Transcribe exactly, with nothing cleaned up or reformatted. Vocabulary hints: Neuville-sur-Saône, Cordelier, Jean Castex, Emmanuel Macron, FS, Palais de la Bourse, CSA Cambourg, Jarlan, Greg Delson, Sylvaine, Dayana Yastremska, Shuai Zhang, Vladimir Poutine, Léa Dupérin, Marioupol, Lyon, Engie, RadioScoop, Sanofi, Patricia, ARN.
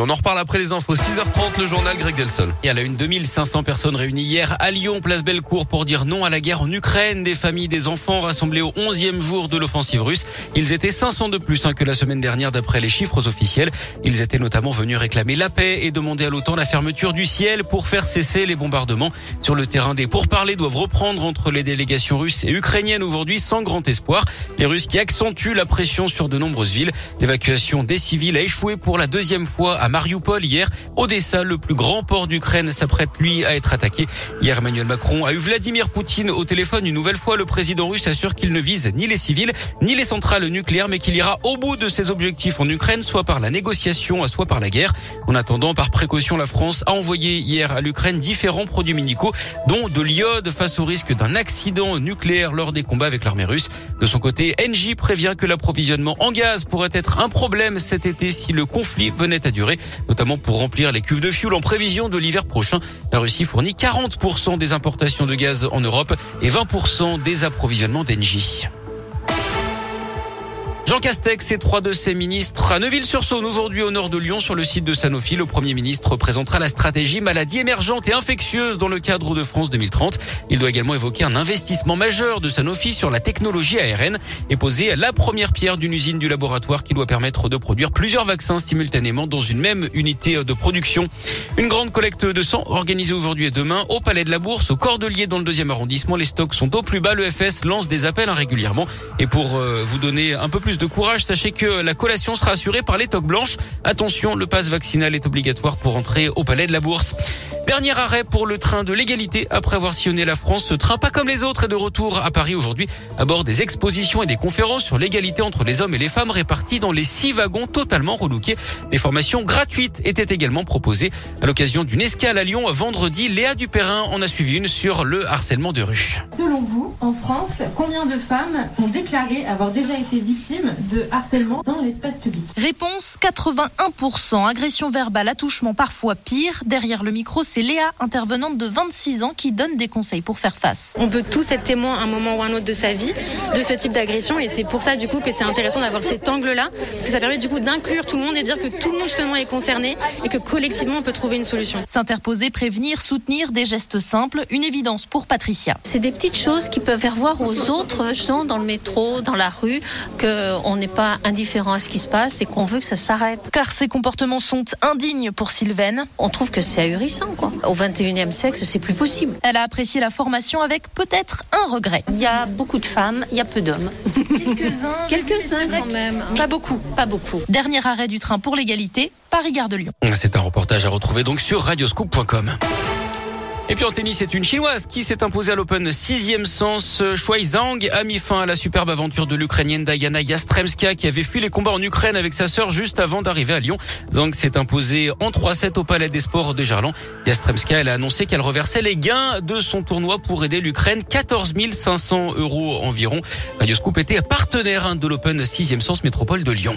On en reparle après les infos. six heures trente, le journal Greg Delson. Et à la une, deux mille cinq cents personnes réunies hier à Lyon, place Bellecour, pour dire non à la guerre en Ukraine. Des familles, des enfants rassemblés au onzième jour de l'offensive russe. Ils étaient cinq cents de plus que la semaine dernière d'après les chiffres officiels. Ils étaient notamment venus réclamer la paix et demander à l'OTAN la fermeture du ciel pour faire cesser les bombardements. Sur le terrain, des pourparlers doivent reprendre entre les délégations russes et ukrainiennes aujourd'hui sans grand espoir. Les Russes qui accentuent la pression sur de nombreuses villes. L'évacuation des civils a échoué pour la deuxième fois à Marioupol hier. Odessa, le plus grand port d'Ukraine, s'apprête lui à être attaqué. Hier, Emmanuel Macron a eu Vladimir Poutine au téléphone. Une nouvelle fois, le président russe assure qu'il ne vise ni les civils, ni les centrales nucléaires, mais qu'il ira au bout de ses objectifs en Ukraine, soit par la négociation, soit par la guerre. En attendant, par précaution, la France a envoyé hier à l'Ukraine différents produits médicaux, dont de l'iode face au risque d'un accident nucléaire lors des combats avec l'armée russe. De son côté, Engie prévient que l'approvisionnement en gaz pourrait être un problème cet été si le conflit venait à durer, notamment pour remplir les cuves de fioul en prévision de l'hiver prochain. La Russie fournit quarante pour cent des importations de gaz en Europe et vingt pour cent des approvisionnements d'Engie. Jean Castex et trois de ses ministres à Neuville-sur-Saône aujourd'hui au nord de Lyon sur le site de Sanofi. Le Premier ministre présentera la stratégie maladie émergente et infectieuse dans le cadre de France deux mille trente. Il doit également évoquer un investissement majeur de Sanofi sur la technologie A R N et poser la première pierre d'une usine du laboratoire qui doit permettre de produire plusieurs vaccins simultanément dans une même unité de production. Une grande collecte de sang organisée aujourd'hui et demain au Palais de la Bourse, au Cordelier dans le deuxième arrondissement. Les stocks sont au plus bas. Le F S lance des appels régulièrement. Et pour euh, vous donner un peu plus de De courage, sachez que la collation sera assurée par les toques blanches. Attention, le pass vaccinal est obligatoire pour entrer au Palais de la Bourse. Dernier arrêt pour le train de l'égalité après avoir sillonné la France. Ce train pas comme les autres est de retour à Paris aujourd'hui à bord des expositions et des conférences sur l'égalité entre les hommes et les femmes réparties dans les six wagons totalement relookés. Des formations gratuites étaient également proposées. À l'occasion d'une escale à Lyon vendredi, Léa Dupérin en a suivi une sur le harcèlement de rue. Selon vous, en France, combien de femmes ont déclaré avoir déjà été victimes de harcèlement dans l'espace public ? Réponse quatre-vingt-un pour cent. Agression verbale, attouchement parfois pire. Derrière le micro, c'est Léa, intervenante de vingt-six ans, qui donne des conseils pour faire face. On peut tous être témoin à un moment ou à un autre de sa vie de ce type d'agression, et c'est pour ça du coup que c'est intéressant d'avoir cet angle-là, parce que ça permet du coup d'inclure tout le monde et de dire que tout le monde justement est concerné et que collectivement on peut trouver une solution. S'interposer, prévenir, soutenir, des gestes simples, une évidence pour Patricia. C'est des petites choses qui peuvent faire voir aux autres gens dans le métro, dans la rue, qu'on n'est pas indifférent à ce qui se passe et qu'on veut que ça s'arrête. Car ces comportements sont indignes pour Sylvaine. On trouve que c'est ahurissant, quoi. Au vingt et unième siècle, c'est plus possible. Elle a apprécié la formation avec peut-être un regret. Il y a beaucoup de femmes, il y a peu d'hommes. Quelques-uns. Quelques-uns quand même. Pas beaucoup. Pas beaucoup. Dernier arrêt du train pour l'égalité, Paris-Gare de Lyon. C'est un reportage à retrouver donc sur radioscoop point com. Et puis en tennis, c'est une Chinoise qui s'est imposée à l'Open sixième sens. Shuai Zhang a mis fin à la superbe aventure de l'Ukrainienne Dayana Yastremska qui avait fui les combats en Ukraine avec sa sœur juste avant d'arriver à Lyon. Zhang s'est imposée en trois sept au Palais des Sports de Jarlan. Yastremska, elle a annoncé qu'elle reversait les gains de son tournoi pour aider l'Ukraine, quatorze mille cinq cents euros environ. RadioScoop était partenaire de l'Open sixième sens métropole de Lyon.